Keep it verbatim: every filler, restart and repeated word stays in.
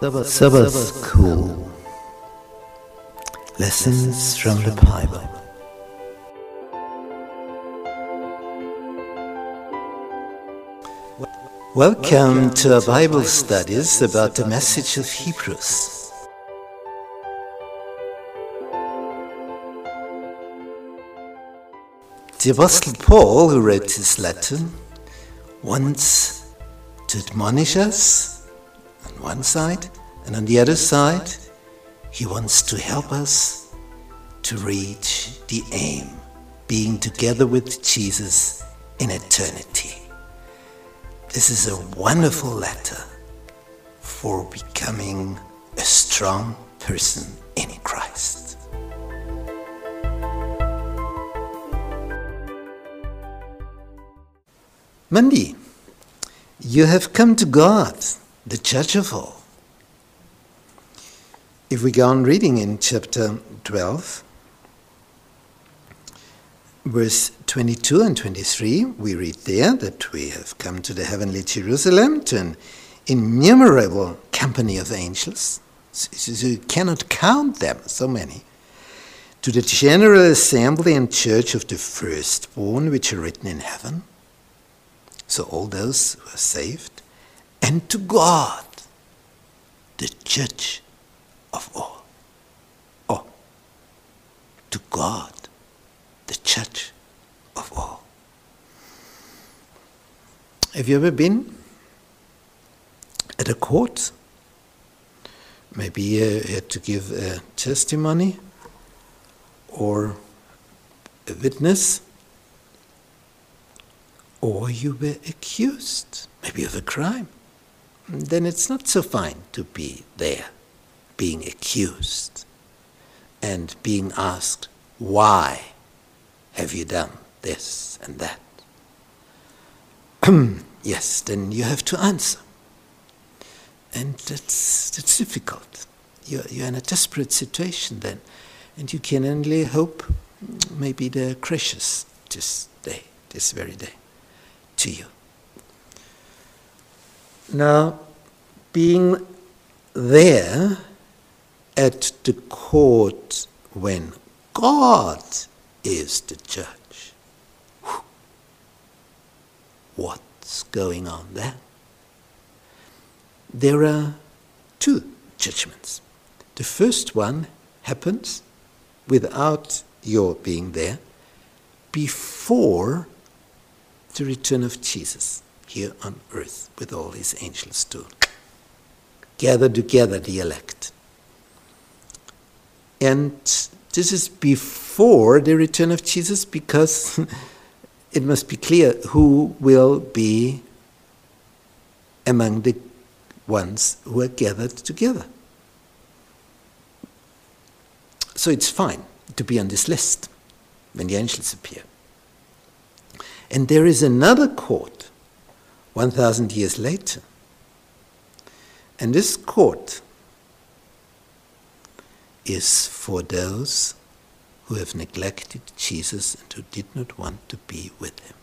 Sabbath, Sabbath School Lessons from the Bible. Welcome to our Bible studies about the Message of Hebrews. The Apostle Paul, who wrote this letter, wants to admonish us on one side, and on the other side he wants to help us to reach the aim, being together with Jesus in eternity. This is a wonderful letter for becoming a strong person in Christ. Mandy, you have come to God, the judge of all. If we go on reading in chapter twelve, verse twenty-two and twenty-three, we read there that we have come to the heavenly Jerusalem, to an innumerable company of angels. So you cannot count them, so many. To the general assembly and church of the firstborn, which are written in heaven. So all those who are saved. And to God, the judge of all. Oh, to God, the judge of all. Have you ever been at a court? Maybe you had to give a testimony or a witness, or you were accused, maybe of a crime. Then it's not so fine to be there, being accused and being asked, why have you done this and that? Yes, then you have to answer. And that's, that's difficult. You're, you're in a desperate situation then, and you can only hope maybe they're gracious this day, this very day, to you. Now, being there at the court when God is the judge, whew, what's going on there? There are two judgments. The first one happens without your being there, before the return of Jesus here on earth, with all his angels to gather together the elect. And this is before the return of Jesus, because it must be clear who will be among the ones who are gathered together. So it's fine to be on this list when the angels appear. And there is another court one thousand years later. And this court is for those who have neglected Jesus and who did not want to be with him.